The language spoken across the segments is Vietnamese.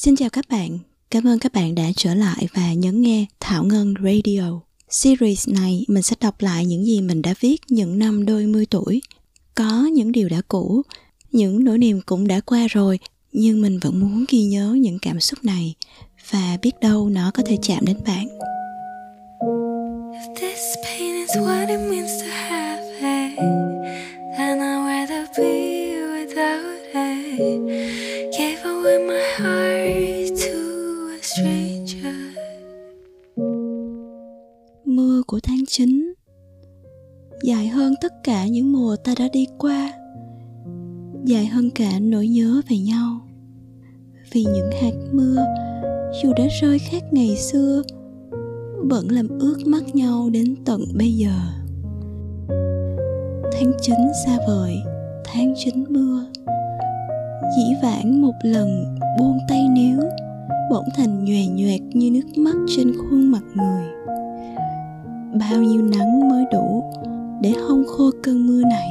Xin chào các bạn, cảm ơn các bạn đã trở lại và nhấn nghe Thảo Ngân Radio. Series này mình sẽ đọc lại những gì mình đã viết những năm đôi mươi tuổi. Có những điều đã cũ, những nỗi niềm cũng đã qua rồi, nhưng mình vẫn muốn ghi nhớ những cảm xúc này và biết đâu nó có thể chạm đến bạn. If this pain is what it means to have it, then I'd rather be without it. Gave away my heart to a stranger. Mưa của tháng 9 dài hơn tất cả những mùa ta đã đi qua, dài hơn cả nỗi nhớ về nhau. Vì những hạt mưa dù đã rơi khác ngày xưa vẫn làm ướt mắt nhau đến tận bây giờ. Tháng 9 xa vời, tháng 9 mưa. Dĩ vãng một lần buông tay níu, bỗng thành nhòe nhoẹt như nước mắt trên khuôn mặt người. Bao nhiêu nắng mới đủ để hong khô cơn mưa này.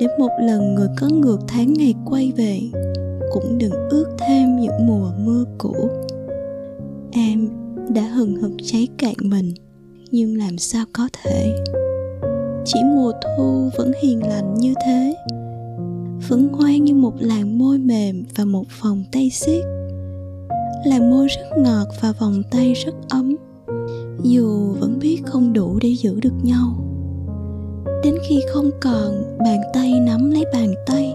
Để một lần người có ngược tháng ngày quay về, cũng đừng ước thêm những mùa mưa cũ. Em đã hừng hực cháy cạn mình, nhưng làm sao có thể? Chỉ mùa thu vẫn hiền lành như thế, vẫn ngoan như một làn môi mềm và một vòng tay siết. Làn môi rất ngọt và vòng tay rất ấm, dù vẫn biết không đủ để giữ được nhau. Đến khi không còn, bàn tay nắm lấy bàn tay,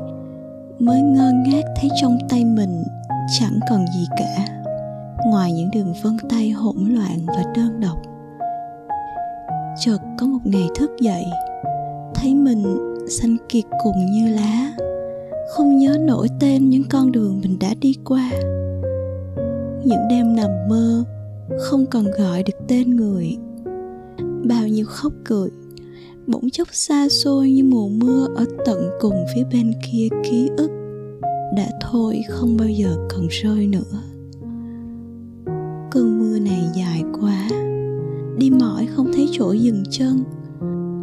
mới ngơ ngác thấy trong tay mình chẳng còn gì cả ngoài những đường vân tay hỗn loạn và đơn độc. Chợt có một ngày thức dậy, thấy mình xanh kiệt cùng như lá, không nhớ nổi tên những con đường mình đã đi qua. Những đêm nằm mơ không còn gọi được tên người. Bao nhiêu khóc cười bỗng chốc xa xôi như mùa mưa ở tận cùng phía bên kia ký ức, đã thôi không bao giờ còn rơi nữa. Cơn mưa này dài quá, đi mỏi không thấy chỗ dừng chân,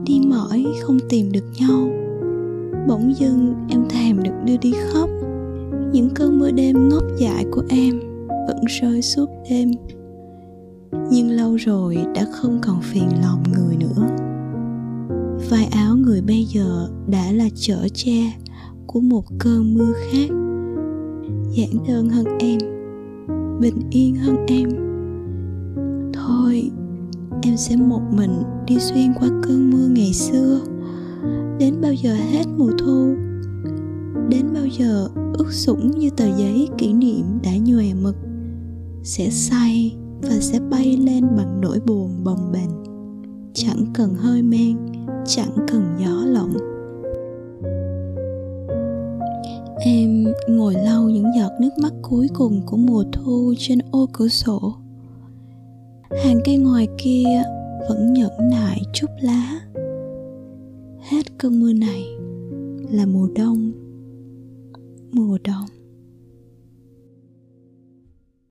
đi mỏi không tìm được nhau. Bỗng dưng em thèm được đưa đi khóc. Những cơn mưa đêm ngốc dại của em vẫn rơi suốt đêm, nhưng lâu rồi đã không còn phiền lòng người nữa. Vai áo người bây giờ đã là chở che của một cơn mưa khác. Giản đơn hơn em, bình yên hơn em. Thôi, em sẽ một mình đi xuyên qua cơn mưa ngày xưa. Đến bao giờ hết mùa thu? Đến bao giờ ướt sũng như tờ giấy kỷ niệm đã nhòe mực, sẽ say và sẽ bay lên bằng nỗi buồn bồng bềnh. Chẳng cần hơi men, chẳng cần gió lộng. Em ngồi lau những giọt nước mắt cuối cùng của mùa thu trên ô cửa sổ. Hàng cây ngoài kia vẫn nhẫn nại chút lá. Hết cơn mưa này là mùa đông. Mùa đông.